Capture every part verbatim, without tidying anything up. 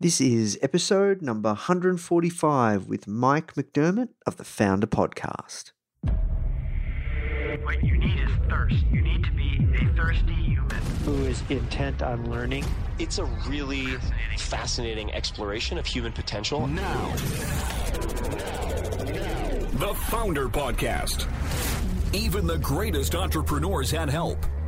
This is episode number one forty-five with Mike McDermott of the Founder Podcast. What you need is thirst. You need to be a thirsty human who is intent on learning. It's a really fascinating, fascinating exploration of human potential. Now. Now. Now. The Founder Podcast. Even the greatest entrepreneurs had help.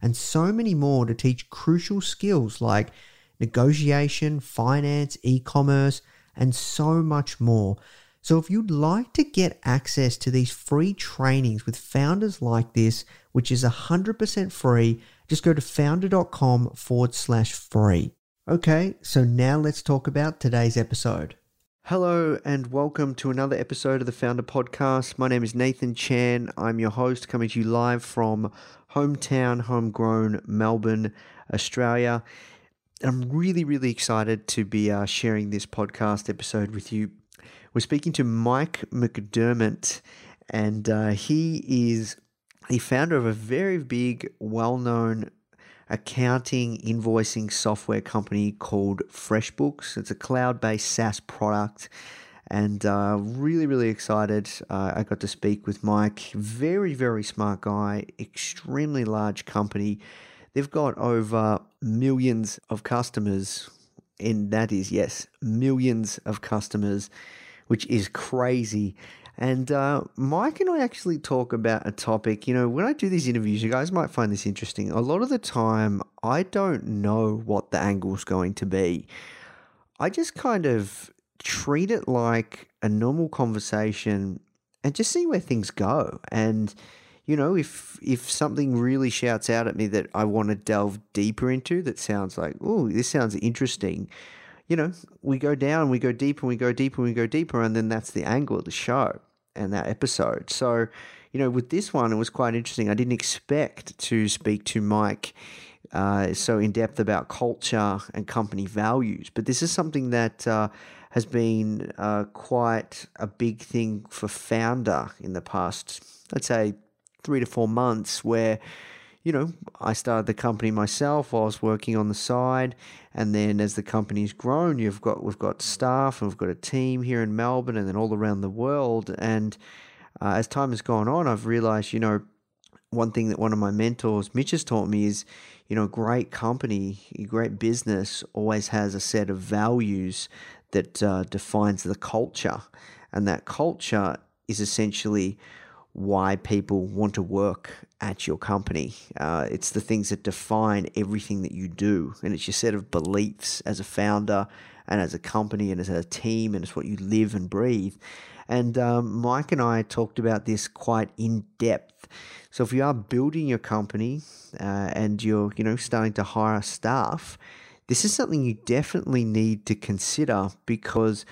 and so many more to teach crucial skills like negotiation, finance, e-commerce, and so much more. So if you'd like to get access to these free trainings with founders like this, which is one hundred percent free, just go to founder.com forward slash free. Okay, so now let's talk about today's episode. Hello and welcome to another episode of the Founder Podcast. My name is Nathan Chan. I'm your host, coming to you live from hometown, homegrown Melbourne, Australia. I'm really, really excited to be uh, sharing this podcast episode with you. We're speaking to Mike McDermott, and uh, he is the founder of a very big, well-known accounting invoicing software company called FreshBooks. It's a cloud-based SaaS product, and uh, really, really excited. Uh, I got to speak with Mike. Very, very smart guy, extremely large company. They've got over millions of customers, and that is, yes, millions of customers, which is crazy. And uh, Mike and I actually talk about a topic. You know, when I do these interviews, you guys might find this interesting. A lot of the time, I don't know what the angle's going to be. I just kind of treat it like a normal conversation and just see where things go. And, you know, if if something really shouts out at me that I want to delve deeper into, that sounds like, oh, this sounds interesting, you know, we go down, we go deeper, we go deeper, we go deeper, and then that's the angle of the show and that episode. So, you know, with this one, it was quite interesting. I didn't expect to speak to Mike uh, so in depth about culture and company values, but this is something that uh, has been uh, quite a big thing for Founder in the past, I'd say, three to four months where, you know, I started the company myself while I was working on the side, and then as the company's grown, you've got we've got staff and we've got a team here in Melbourne and then all around the world. And uh, as time has gone on, I've realized, you know, one thing that one of my mentors, Mitch, has taught me is, you know, great company, great business always has a set of values that uh, defines the culture, and that culture is essentially why people want to work at your company. Uh, it's the things that define everything that you do, and it's your set of beliefs as a founder and as a company and as a team, and it's what you live and breathe. And um, Mike and I talked about this quite in depth. So if you are building your company uh, and you're, you know, starting to hire staff, this is something you definitely need to consider, because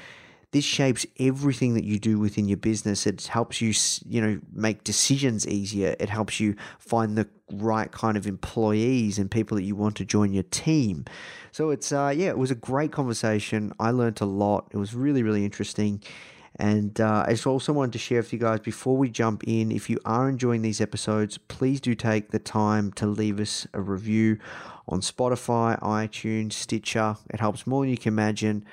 this shapes everything that you do within your business. It helps you, you know, make decisions easier. It helps you find the right kind of employees and people that you want to join your team. So it's, uh, yeah, it was a great conversation. I learned a lot. It was really, really interesting. And uh, I just also wanted to share with you guys before we jump in, if you are enjoying these episodes, please do take the time to leave us a review on Spotify, iTunes, Stitcher. It helps more than you can imagine.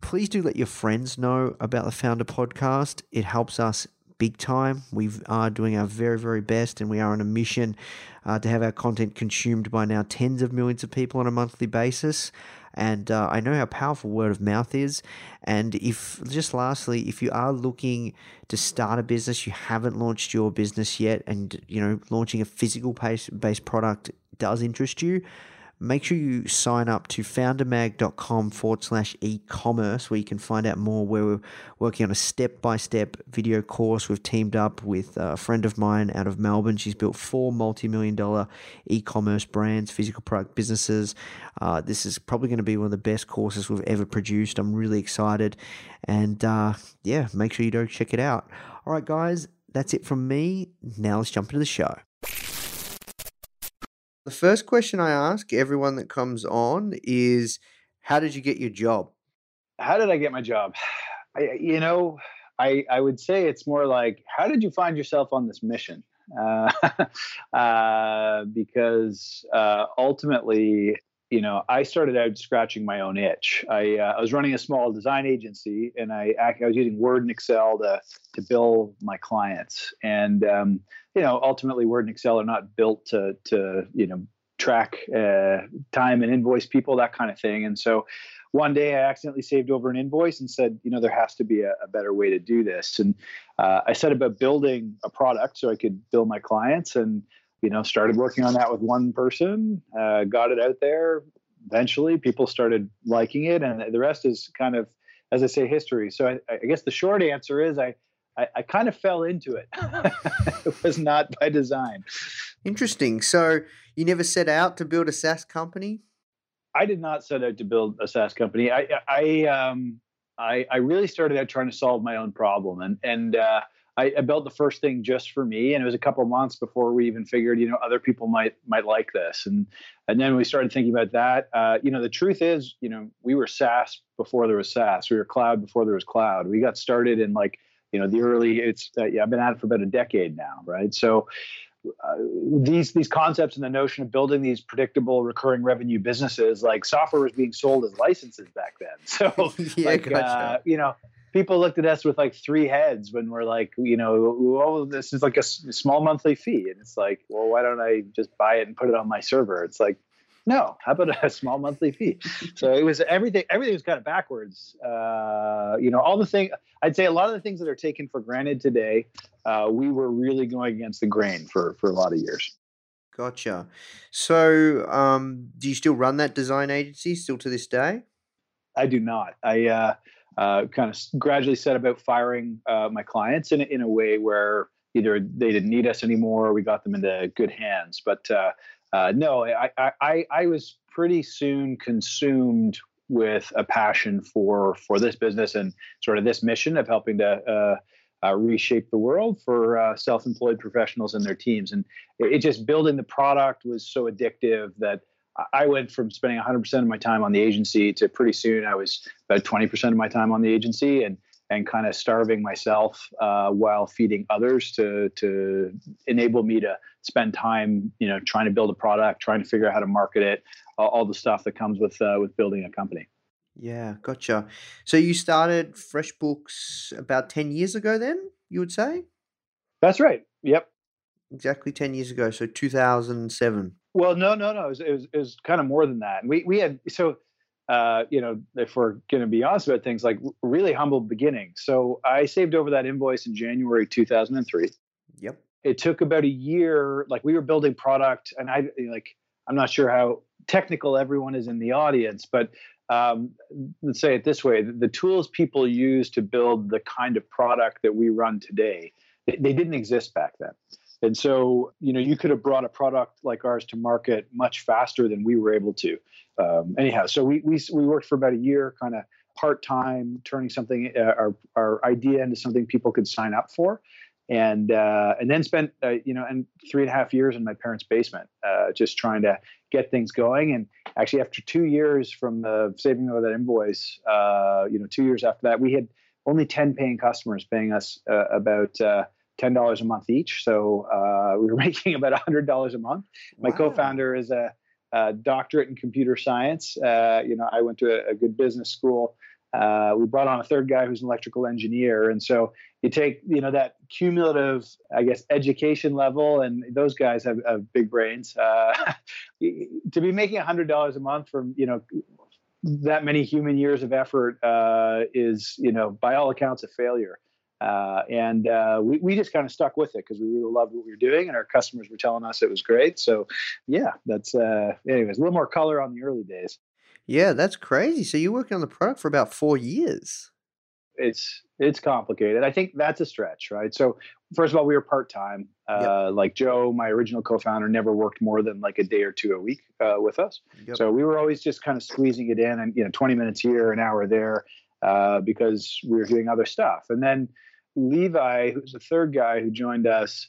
Please do let your friends know about the Founder Podcast. It helps us big time. We are doing our very, very best, and we are on a mission uh, to have our content consumed by now tens of millions of people on a monthly basis. And uh, I know how powerful word of mouth is. And if just lastly, if you are looking to start a business, you haven't launched your business yet, and you know launching a physical based product does interest you, make sure you sign up to foundermag.com forward slash e-commerce, where you can find out more. Where we're working on a step-by-step video course. We've teamed up with a friend of mine out of Melbourne. She's built four multi-million dollar e-commerce brands, physical product businesses. Uh, this is probably going to be one of the best courses we've ever produced. I'm really excited. And uh, yeah, make sure you go check it out. All right, guys, that's it from me. Now let's jump into the show. The first question I ask everyone that comes on is, how did you get your job? How did I get my job? I, you know, I, I would say it's more like, how did you find yourself on this mission? Uh, uh, because uh, ultimately, you know, I started out scratching my own itch. I, uh, I was running a small design agency, and I, I was using Word and Excel to to bill my clients. And um, you know, ultimately, Word and Excel are not built to to you know track uh, time and invoice people, that kind of thing. And so, one day, I accidentally saved over an invoice and said, you know, there has to be a, a better way to do this. And uh, I set about building a product so I could bill my clients. And you know, started working on that with one person, uh, got it out there. Eventually, people started liking it, and the rest is kind of, as I say, history. So I, I guess the short answer is I, I, I kind of fell into it. It was not by design. Interesting. So you never set out to build a SaaS company? I did not set out to build a SaaS company. I, I, um, I, I really started out trying to solve my own problem, and and uh, I, I built the first thing just for me, and it was a couple of months before we even figured, you know, other people might might like this. And and then we started thinking about that. Uh, you know, the truth is, you know, we were SaaS before there was SaaS. We were cloud before there was cloud. We got started in like, you know, the early. It's uh, yeah, I've been at it for about a decade now, right? So uh, these these concepts and the notion of building these predictable recurring revenue businesses, like software was being sold as licenses back then. So yeah, like, gotcha. uh, you know. People looked at us with like three heads when we're like, you know, oh, this is like a small monthly fee. And it's like, well, why don't I just buy it and put it on my server? It's like, no, how about a small monthly fee? So it was everything, everything was kind of backwards. Uh, you know, all the thing, I'd say a lot of the things that are taken for granted today, uh, we were really going against the grain for, for a lot of years. Gotcha. So um, do you still run that design agency still to this day? I do not. I, uh, Uh, kind of gradually set about firing uh, my clients in, in a way where either they didn't need us anymore or we got them into good hands. But uh, uh, no, I, I, I was pretty soon consumed with a passion for for this business and sort of this mission of helping to uh, uh, reshape the world for uh, self-employed professionals and their teams. And it, it just building the product was so addictive that I went from spending one hundred percent of my time on the agency to pretty soon I was about twenty percent of my time on the agency and and kind of starving myself uh, while feeding others to to enable me to spend time, you know, trying to build a product, trying to figure out how to market it, all, all the stuff that comes with uh, with building a company. Yeah, gotcha. So you started FreshBooks about ten years ago then, you would say? That's right. Yep. Exactly ten years ago, so two thousand seven. Well, no, no, no. It was, it was, it was kind of more than that. And we, we had, so, uh, you know, if we're going to be honest about things, like really humble beginnings. So I saved over that invoice in January two thousand three. Yep. It took about a year. Like we were building product and I like, I'm not sure how technical everyone is in the audience, but um, let's say it this way. The, the tools people use to build the kind of product that we run today, they, they didn't exist back then. And so, you know, you could have brought a product like ours to market much faster than we were able to. Um, anyhow, so we, we we worked for about a year, kind of part time, turning something uh, our our idea into something people could sign up for, and uh, and then spent uh, you know and three and a half years in my parents' basement, uh, just trying to get things going. And actually, after two years from the saving of that invoice, uh, you know, two years after that, we had. only ten paying customers paying us uh, about uh, ten dollars a month each. So uh, we were making about one hundred dollars a month. My wow. co-founder is a, a doctorate in computer science. Uh, you know, I went to a, a good business school. Uh, we brought on a third guy who's an electrical engineer. And so you take, you know, that cumulative, I guess, education level, and those guys have, have big brains. Uh, to be making one hundred dollars a month from, you know, that many human years of effort uh, is, you know, by all accounts, a failure. Uh, and uh, we, we just kind of stuck with it because we really loved what we were doing and our customers were telling us it was great. So, yeah, that's, uh, anyways, a little more color on the early days. Yeah, that's crazy. So you're working on the product for about four years. It's it's complicated. I think that's a stretch, right? So first of all, we were part-time. Yep. Uh, like Joe, my original co-founder, never worked more than like a day or two a week uh, with us. Yep. So we were always just kind of squeezing it in and, you know, twenty minutes here, an hour there, uh, because we were doing other stuff. And then Levi, who's the third guy who joined us,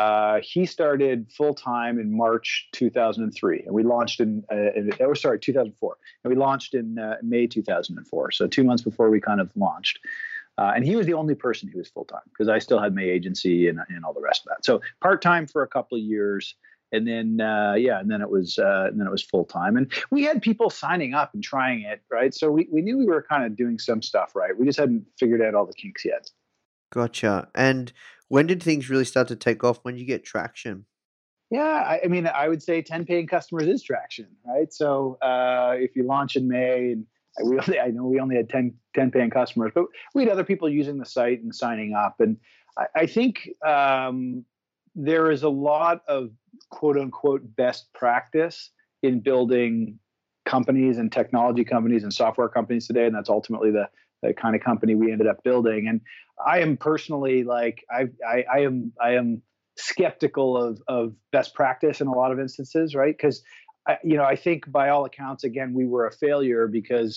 Uh, he started full-time in March two thousand three, and we launched in, uh, in oh, sorry, two thousand four, and we launched in uh, May two thousand four, so two months before we kind of launched. Uh, and he was the only person who was full-time because I still had my agency and, and all the rest of that. So part-time for a couple of years, and then, uh, yeah, and then it was uh, and then it was full-time. And we had people signing up and trying it, right? So we, we knew we were kind of doing some stuff right. We just hadn't figured out all the kinks yet. Gotcha. And when did things really start to take off? When did you get traction? Yeah, I, I mean, I would say ten paying customers is traction, right? So uh, if you launch in May, and we only, I know we only had ten, ten paying customers, but we had other people using the site and signing up. And I, I think um, there is a lot of quote unquote best practice in building companies and technology companies and software companies today. And that's ultimately the the kind of company we ended up building. And I am personally like, I, I, I am, I am skeptical of, of best practice in a lot of instances, right? Because, you know, I think by all accounts, again, we were a failure because,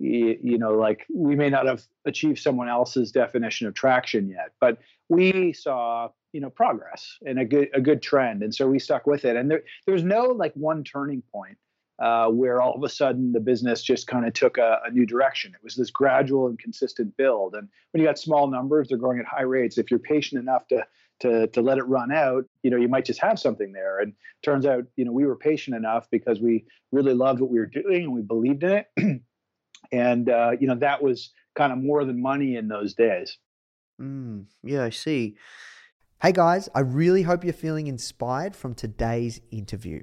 you know, like we may not have achieved someone else's definition of traction yet, but we saw, you know, progress and a good, a good trend. And so we stuck with it. And there, there's no like one turning point Uh, where all of a sudden the business just kind of took a, a new direction. It was this gradual and consistent build. And when you got small numbers, they're growing at high rates. If you're patient enough to to to let it run out, you know, you might just have something there. And turns out, you know, we were patient enough because we really loved what we were doing and we believed in it. and uh, you know, that was kind of more than money in those days. Mm, yeah, I see. Hey guys, I really hope you're feeling inspired from today's interview.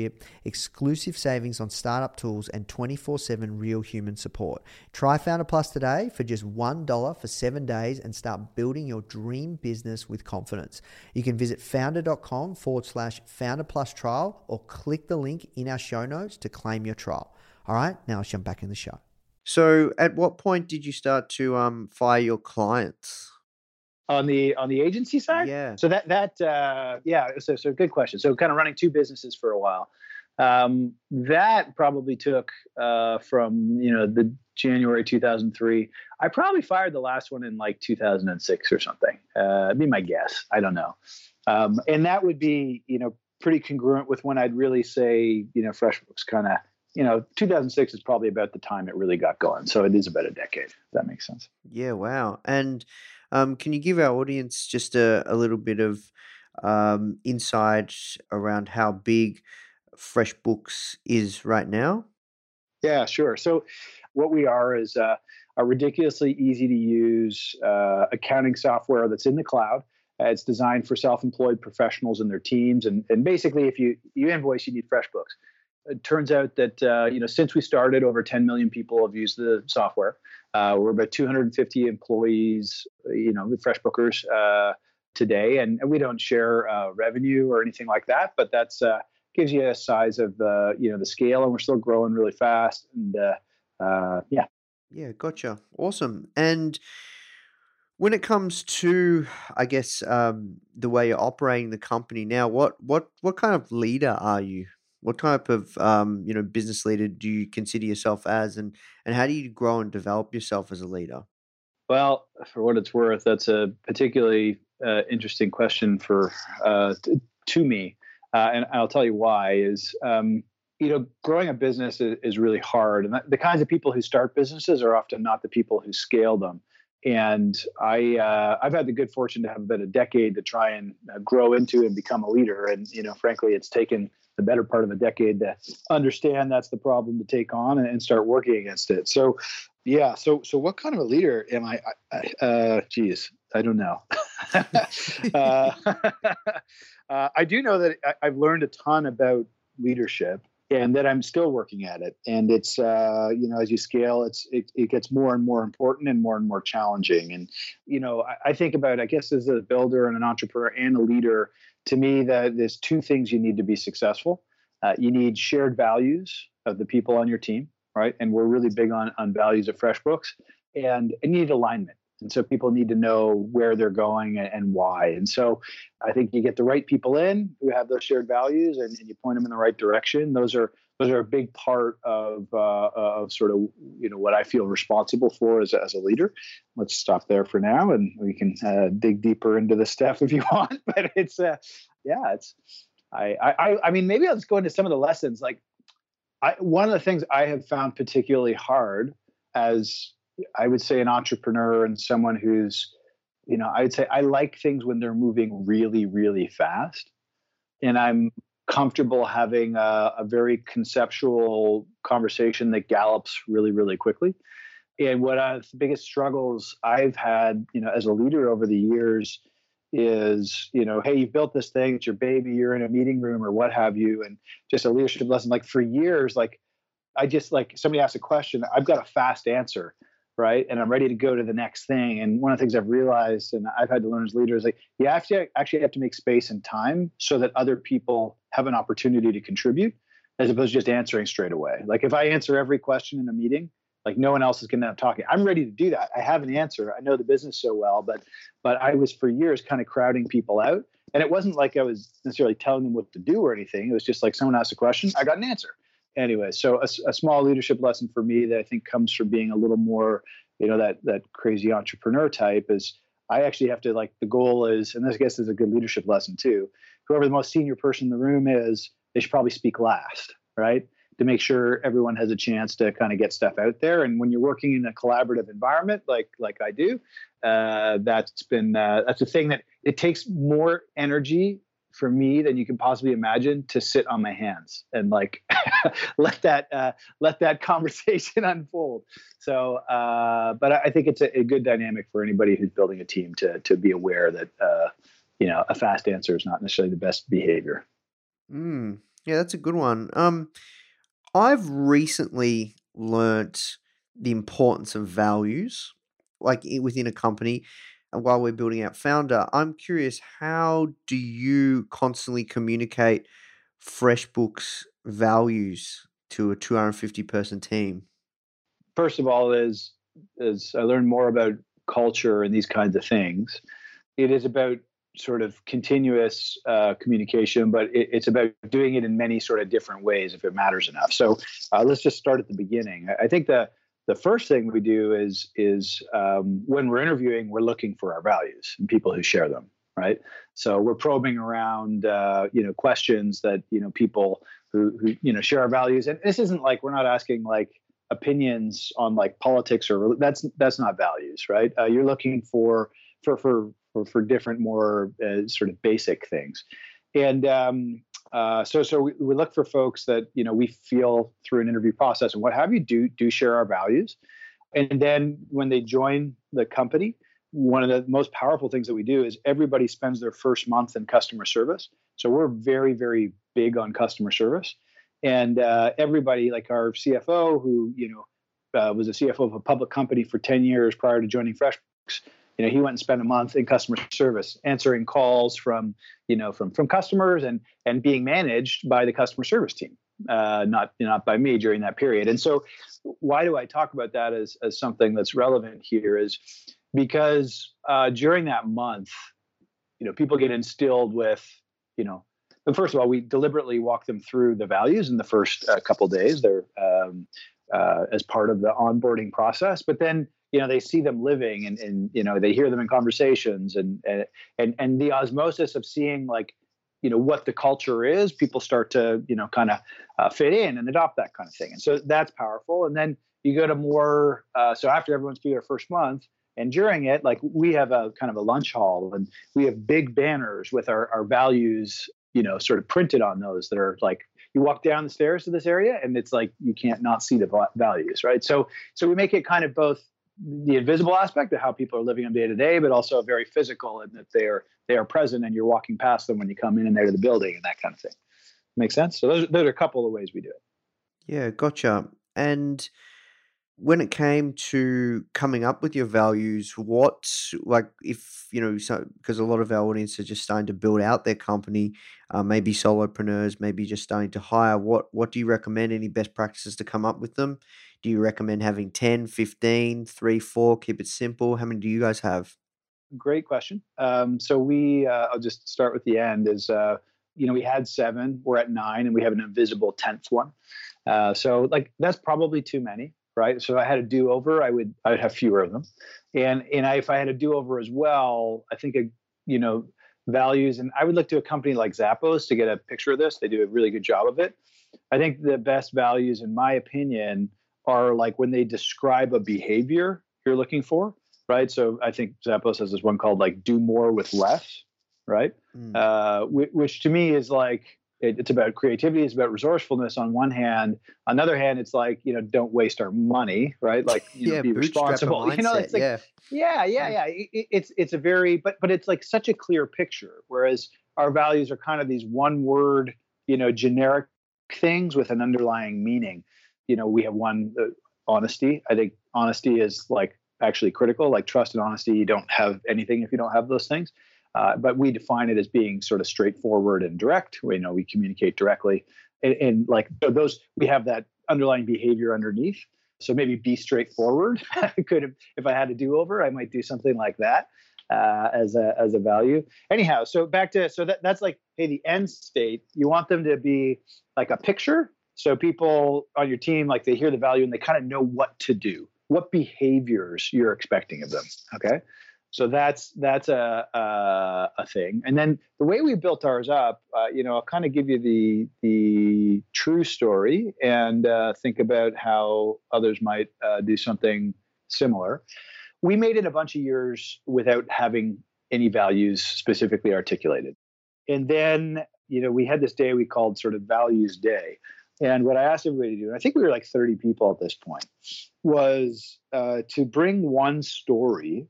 exclusive savings on startup tools, and twenty-four seven real human support. Try Founder Plus today for just one dollar for seven days and start building your dream business with confidence. You can visit founder.com forward slash Founder Plus trial or click the link in our show notes to claim your trial. All right, now let's jump back in the show. So at what point did you start to um, fire your clients? On the on the agency side, yeah. So that that uh, yeah. So so good question. So kind of running two businesses for a while. Um, that probably took uh, from you know the January two thousand three. I probably fired the last one in like two thousand six or something. Uh, it'd be my guess. I don't know. Um, and that would be you know pretty congruent with when I'd really say you know FreshBooks kind of you know two thousand six is probably about the time it really got going. So it is about a decade. If that makes sense. Yeah. Wow. And Um, can you give our audience just a, a little bit of um, insight around how big FreshBooks is right now? Yeah, sure. So what we are is uh, a ridiculously easy-to-use uh, accounting software that's in the cloud. Uh, it's designed for self-employed professionals and their teams. And, and basically, if you, you invoice, you need FreshBooks. It turns out that uh, you know since we started, over ten million people have used the software. Uh, we're about two hundred fifty employees, you know, with FreshBookers uh, today, and, and we don't share uh, revenue or anything like that. But that's uh, gives you a size of the uh, you know the scale, and we're still growing really fast. And uh, uh, yeah, yeah, gotcha, awesome. And When it comes to, I guess, um, the way you're operating the company now, what what what kind of leader are you? What type of um, you know business leader do you consider yourself as, and and how do you grow and develop yourself as a leader? Well, for what it's worth, that's a particularly uh, interesting question for uh, t- to me, uh, and I'll tell you why. Is um, you know, growing a business is, is really hard, and that, the kinds of people who start businesses are often not the people who scale them. And I, uh, I've had the good fortune to have about a decade to try and uh, grow into and become a leader. And, you know, frankly, it's taken the better part of a decade to understand that's the problem to take on and, and start working against it. So, yeah. So, so what kind of a leader am I? I uh, geez, I don't know. uh, uh, I do know that I, I've learned a ton about leadership, and that I'm still working at it. And it's, uh, you know, as you scale, it's it, it gets more and more important and more and more challenging. And, you know, I, I think about, I guess, as a builder and an entrepreneur and a leader, to me, that there's two things you need to be successful. Uh, you need shared values of the people on your team, right? And we're really big on on values at FreshBooks. And, and you need alignment. And so people need to know where they're going and why. And so I think you get the right people in who have those shared values, and, and you point them in the right direction. Those are those are a big part of uh, of sort of, you know, what I feel responsible for as a, as a leader. Let's stop there for now, and we can uh, dig deeper into the stuff if you want. But it's uh, yeah, it's I, I I mean maybe I'll just go into some of the lessons. Like I, one of the things I have found particularly hard as I would say an entrepreneur and someone who's, you know, I would say I like things when they're moving really, really fast. And I'm comfortable having a, a very conceptual conversation that gallops really, really quickly. And what I, the biggest struggles I've had, you know, as a leader over the years is, you know, hey, you've built this thing, it's your baby, you're in a meeting room or what have you. And just a leadership lesson, like for years, like I just like somebody asks a question, I've got a fast answer. Right. And I'm ready to go to the next thing. And one of the things I've realized and I've had to learn as a leader is like, you have to actually have to make space and time so that other people have an opportunity to contribute, as opposed to just answering straight away. Like if I answer every question in a meeting, like no one else is going to end up talking. I'm ready to do that. I have an answer. I know the business so well, but, but I was for years kind of crowding people out. And it wasn't like I was necessarily telling them what to do or anything. It was just like someone asked a question, I got an answer. Anyway, so a, a small leadership lesson for me that I think comes from being a little more, you know, that that crazy entrepreneur type is I actually have to like the goal is, and this I guess is a good leadership lesson too. Whoever the most senior person in the room is, they should probably speak last, right? To make sure everyone has a chance to kind of get stuff out there. And when you're working in a collaborative environment, like like I do, uh, that's been uh, that's a thing that it takes more energy for me than you can possibly imagine to sit on my hands and like let that uh, let that conversation unfold. So, uh, but I think it's a, a good dynamic for anybody who's building a team to to be aware that uh, you know a fast answer is not necessarily the best behavior. Mm. Yeah, that's a good one. Um, I've recently learnt the importance of values, like within a company. And while we're building out Founder, I'm curious, how do you constantly communicate FreshBooks values to a two hundred fifty person team? First of all, is as I learn more about culture and these kinds of things, it is about sort of continuous uh, communication, but it, it's about doing it in many sort of different ways if it matters enough. So uh, let's just start at the beginning. I, I think the The first thing we do is is um, when we're interviewing, we're looking for our values and people who share them, right? So we're probing around, uh, you know, questions that you know people who who you know share our values. And this isn't like we're not asking like opinions on like politics or that's that's not values, right? Uh, you're looking for for for for, for different, more uh, sort of basic things, and. Um, Uh, so, so we, we look for folks that, you know, we feel through an interview process and what have you do, do share our values. And then when they join the company, one of the most powerful things that we do is everybody spends their first month in customer service. So we're very, very big on customer service and, uh, everybody like our C F O who, you know, uh, was a C F O of a public company for ten years prior to joining FreshBooks. You know, he went and spent a month in customer service answering calls from, you know, from from customers and and being managed by the customer service team, uh, not you know, not by me during that period. And so why do I talk about that as, as something that's relevant here is because uh, during that month, you know, people get instilled with, you know, but first of all, we deliberately walk them through the values in the first uh, couple of days. They're um, uh, as part of the onboarding process, but then, you know, they see them living and, and, you know, they hear them in conversations and, and, and the osmosis of seeing, like, you know, what the culture is, people start to, you know, kind of uh, fit in and adopt that kind of thing. And so that's powerful. And then you go to more, uh, so after everyone's through their first month, and during it, like, we have a kind of a lunch hall, and we have big banners with our, our values, you know, sort of printed on those, that are like, you walk down the stairs to this area and it's like, you can't not see the values, right? So, so we make it kind of both the invisible aspect of how people are living them day to day, but also very physical, and that they are, they are present, and you're walking past them when you come in and out of the building and that kind of thing. Make sense? So those, those are a couple of ways we do it. Yeah. Gotcha. And when it came to coming up with your values, what, like, if, you know, so, because a lot of our audience are just starting to build out their company, uh, maybe solopreneurs, maybe just starting to hire, what, what do you recommend? Any best practices to come up with them? Do you recommend having ten, fifteen, three, four, keep it simple? How many do you guys have? Great question. Um, so we, uh, I'll just start with the end is, uh, you know, we had seven, we're at nine, and we have an invisible tenth one. Uh, so like, that's probably too many. Right. So if I had a do over, I would, I would have fewer of them. And, and I, if I had a do over as well, I think, a, you know, values, and I would look to a company like Zappos to get a picture of this. They do a really good job of it. I think the best values, in my opinion, are like when they describe a behavior you're looking for. Right. So I think Zappos has this one called, like, do more with less. Right. Mm. Uh, which to me is like, it's about creativity. It's about resourcefulness on one hand. On the other hand, it's like, you know, don't waste our money, right? Like, you yeah, know, be responsible. Mindset, you know, it's like, yeah, yeah, yeah. yeah. It, it's it's a very, but but it's like such a clear picture. Whereas our values are kind of these one word, you know, generic things with an underlying meaning. You know, we have one, uh, honesty. I think honesty is, like, actually critical. Like, trust and honesty, you don't have anything if you don't have those things. Uh, but we define it as being sort of straightforward and direct. We, you know, we communicate directly, and, and like, so those, we have that underlying behavior underneath. So maybe be straightforward. I could have, if I had a do over, I might do something like that uh, as a as a value. Anyhow, so back to so that that's like, hey, the end state. You want them to be like a picture, so people on your team, like, they hear the value and they kind of know what to do, what behaviors you're expecting of them. Okay. So that's that's a, a a thing, and then the way we built ours up, uh, you know, I'll kind of give you the the true story, and uh, think about how others might uh, do something similar. We made it a bunch of years without having any values specifically articulated, and then, you know, we had this day we called sort of Values Day, and what I asked everybody to do, and I think we were like thirty people at this point, was uh, to bring one story.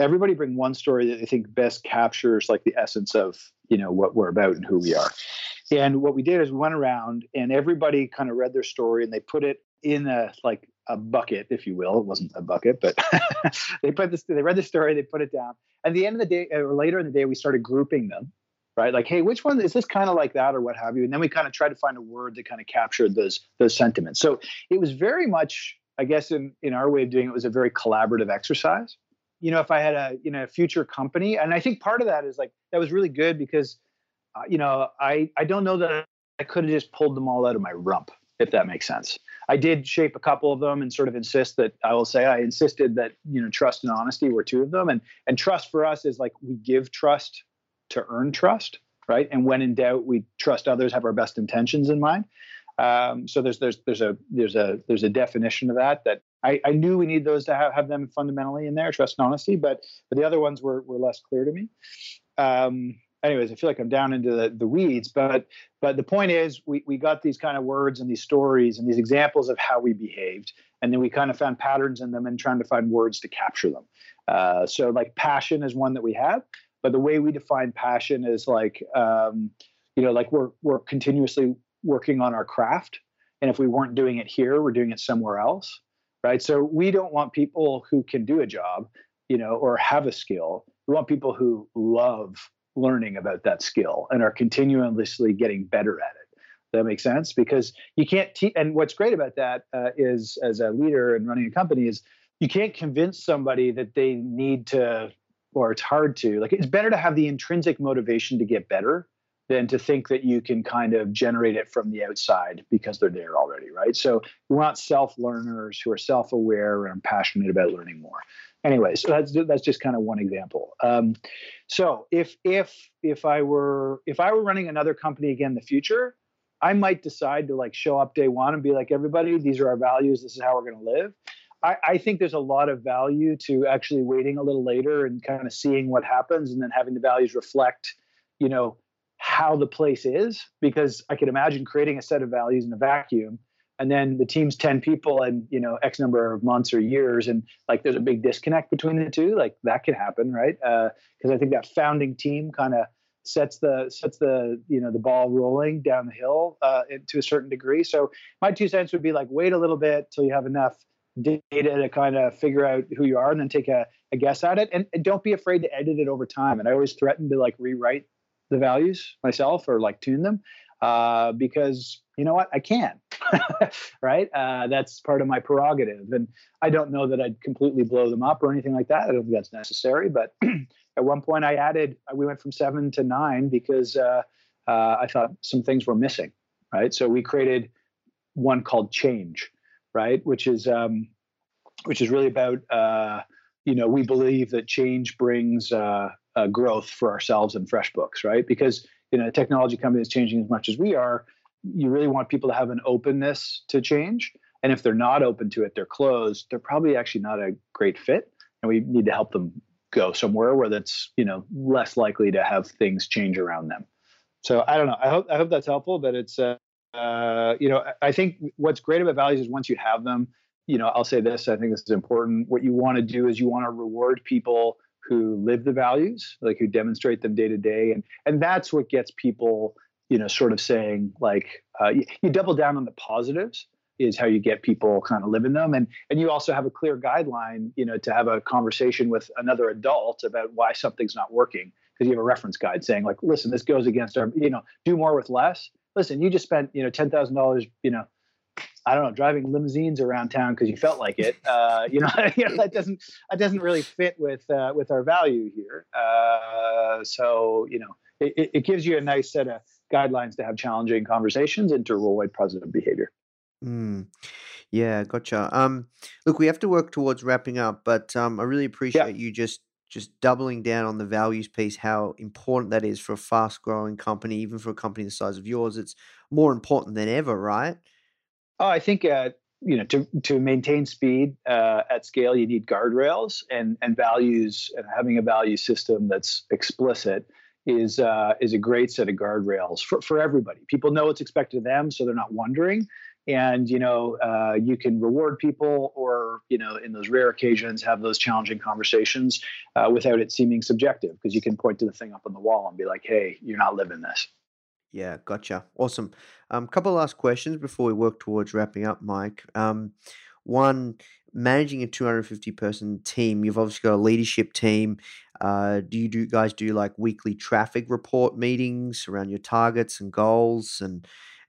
Everybody bring one story that they think best captures, like, the essence of, you know, what we're about and who we are. And what we did is we went around and everybody kind of read their story, and they put it in a, like, a bucket, if you will. It wasn't a bucket, but they put this, they read the story, they put it down. At the end of the day, or later in the day, we started grouping them, right? Like, hey, which one is this, kind of like that, or what have you? And then we kind of tried to find a word that kind of captured those, those sentiments. So it was very much, I guess, in, in our way of doing it, was a very collaborative exercise. You know, if I had a, you know, future company, and I think part of that is, like, that was really good because, uh, you know, I, I don't know that I could have just pulled them all out of my rump, if that makes sense. I did shape a couple of them and sort of insist that I will say I insisted that, you know, trust and honesty were two of them. And, and trust for us is like, we give trust to earn trust, right? And when in doubt, we trust others, have our best intentions in mind. Um, so there's, there's, there's a, there's a, there's a definition of that, that I, I knew we need those to have, have them fundamentally in there, trust and honesty, but, but the other ones were, were less clear to me. Um, anyways, I feel like I'm down into the, the weeds, but, but the point is we, we got these kind of words and these stories and these examples of how we behaved. And then we kind of found patterns in them and trying to find words to capture them. Uh, so like passion is one that we have, but the way we define passion is like, um, you know, like we're, we're continuously working on our craft. And if we weren't doing it here, we're doing it somewhere else, right? So we don't want people who can do a job, you know, or have a skill. We want people who love learning about that skill and are continuously getting better at it. That makes sense? Because you can't teach. And what's great about that uh, is as a leader and running a company is, you can't convince somebody that they need to, or it's hard to, like, it's better to have the intrinsic motivation to get better than to think that you can kind of generate it from the outside because they're there already, right? So we're not self-learners who are self-aware and passionate about learning more. Anyway, so that's that's just kind of one example. Um, so if if if I were if I were running another company again in the future, I might decide to like show up day one and be like, everybody, these are our values. This is how we're going to live. I, I think there's a lot of value to actually waiting a little later and kind of seeing what happens, and then having the values reflect, you know, how the place is, because I could imagine creating a set of values in a vacuum, and then the team's ten people and, you know, X number of months or years, and like there's a big disconnect between the two. Like that could happen, right? Uh, because I think that founding team kind of sets the sets the you know the ball rolling down the hill uh, to a certain degree. So my two cents would be like, wait a little bit till you have enough data to kind of figure out who you are, and then take a, a guess at it, and, and don't be afraid to edit it over time. And I always threaten to like rewrite the values myself or like tune them uh, because you know what, I can. Right? Uh, that's part of my prerogative. And I don't know that I'd completely blow them up or anything like that. I don't think that's necessary. But at one point I added, we went from seven to nine because uh, uh, I thought some things were missing, right? So we created one called Change, right? Which is, um, which is really about, uh, you know, we believe that change brings uh, uh, growth for ourselves and FreshBooks, right? Because, you know, a technology company is changing as much as we are. You really want people to have an openness to change. And if they're not open to it, they're closed, they're probably actually not a great fit. And we need to help them go somewhere where that's, you know, less likely to have things change around them. So I don't know. I hope, I hope that's helpful, but it's, uh, uh, you know, I think what's great about values is once you have them, you know, I'll say this, I think this is important. What you want to do is you want to reward people who live the values, like who demonstrate them day to day. And, and that's what gets people, you know, sort of saying like, uh, you, you double down on the positives is how you get people kind of living them. And, and you also have a clear guideline, you know, to have a conversation with another adult about why something's not working. Because you have a reference guide saying like, listen, this goes against our, you know, do more with less. Listen, you just spent, you know, ten thousand dollars, you know, I don't know, driving limousines around town because you felt like it. Uh, you know, you know, that doesn't that doesn't really fit with uh, with our value here. Uh, so you know, it, it gives you a nice set of guidelines to have challenging conversations and to reward positive behavior. Mm. Yeah, gotcha. Um, look, we have to work towards wrapping up, but um, I really appreciate yeah. you just just doubling down on the values piece, how important that is for a fast growing company, even for a company the size of yours. It's more important than ever, right? Oh, I think, uh, you know, to, to maintain speed uh, at scale, you need guardrails and, and values, and having a value system that's explicit is uh, is a great set of guardrails for, for everybody. People know what's expected of them, so they're not wondering. And, you know, uh, you can reward people or, you know, in those rare occasions, have those challenging conversations uh, without it seeming subjective, because you can point to the thing up on the wall and be like, hey, you're not living this. Yeah, gotcha. Awesome. Um, couple of last questions before we work towards wrapping up, Mike. Um, one, managing a two hundred fifty person team, you've obviously got a leadership team. Uh, do you do guys do like weekly traffic report meetings around your targets and goals? And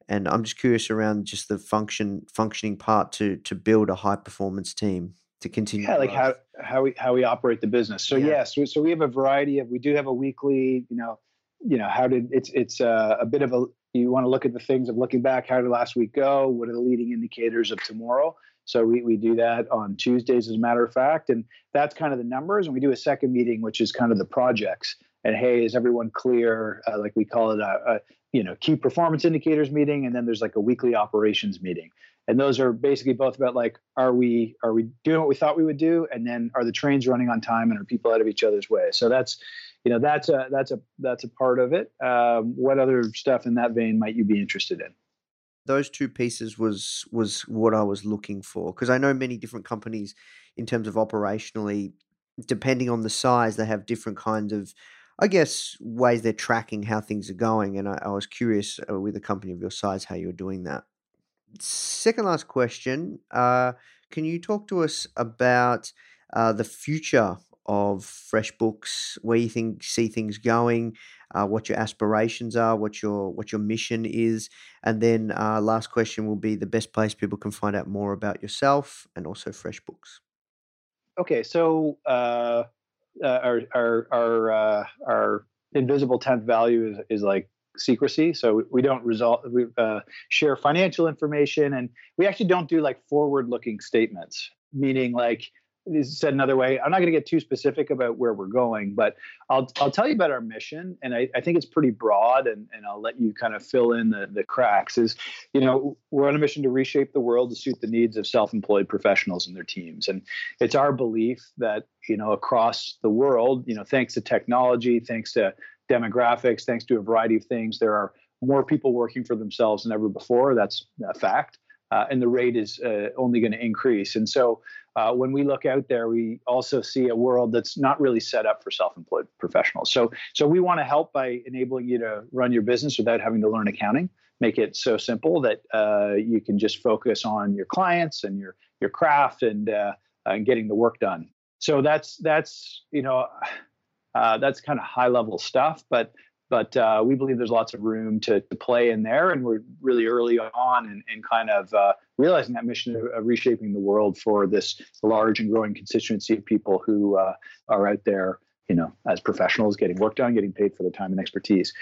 and I'm just curious around just the function functioning part to to build a high performance team to continue. Yeah, like how, how we how we operate the business. So yeah, yeah so, so we have a variety of we do have a weekly, you know. You know, how did it's it's uh, a bit of a you want to look at the things of looking back. How did last week go? What are the leading indicators of tomorrow? So we, we do that on Tuesdays, as a matter of fact. And that's kind of the numbers. And we do a second meeting, which is kind of the projects. And, hey, is everyone clear? Uh, like we call it a, a, you know, key performance indicators meeting. And then there's like a weekly operations meeting. And those are basically both about like, are we are we doing what we thought we would do? And then are the trains running on time, and are people out of each other's way? So that's, you know, that's a that's a that's a part of it. Um, what other stuff in that vein might you be interested in? Those two pieces was was what I was looking for, because I know many different companies, in terms of operationally, depending on the size, they have different kinds of, I guess, ways they're tracking how things are going. And I, I was curious uh, with a company of your size how you're doing that. Second last question: uh, can you talk to us about uh, the future of FreshBooks, where you think see things going, uh, what your aspirations are, what your what your mission is, and then uh, last question will be the best place people can find out more about yourself and also FreshBooks. okay, so uh, uh, our our our, uh, our invisible tenth value is, is like secrecy. So we don't result, we uh, share financial information, and we actually don't do like forward-looking statements, meaning like, said another way, I'm not going to get too specific about where we're going, but I'll I'll tell you about our mission, and I, I think it's pretty broad, and, and I'll let you kind of fill in the, the cracks. Is, you know, we're on a mission to reshape the world to suit the needs of self-employed professionals and their teams, and it's our belief that, you know, across the world, you know, thanks to technology, thanks to demographics, thanks to a variety of things, there are more people working for themselves than ever before. That's a fact. Uh, and the rate is uh, only going to increase. And so uh, when we look out there, we also see a world that's not really set up for self-employed professionals. So so we want to help by enabling you to run your business without having to learn accounting, make it so simple that uh, you can just focus on your clients and your your craft and, uh, and getting the work done. So that's, that's you know, uh, that's kind of high-level stuff, but But uh, we believe there's lots of room to, to play in there, and we're really early on in, in kind of uh, realizing that mission of, of reshaping the world for this large and growing constituency of people who uh, are out there, you know, as professionals, getting work done, getting paid for their time and expertise.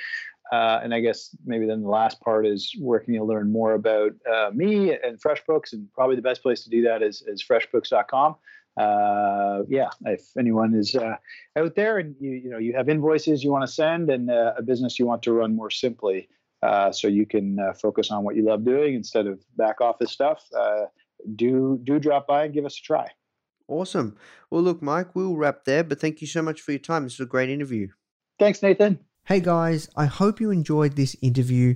Uh, and I guess maybe then the last part is where can you learn more about uh, me and FreshBooks, and probably the best place to do that is, is freshbooks dot com. Uh, yeah, if anyone is uh, out there and you you know you have invoices you want to send and uh, a business you want to run more simply, uh, so you can uh, focus on what you love doing instead of back office stuff, uh, do do drop by and give us a try. Awesome. Well, look, Mike, we'll wrap there, but thank you so much for your time. This was a great interview. Thanks, Nathan. Hey guys, I hope you enjoyed this interview.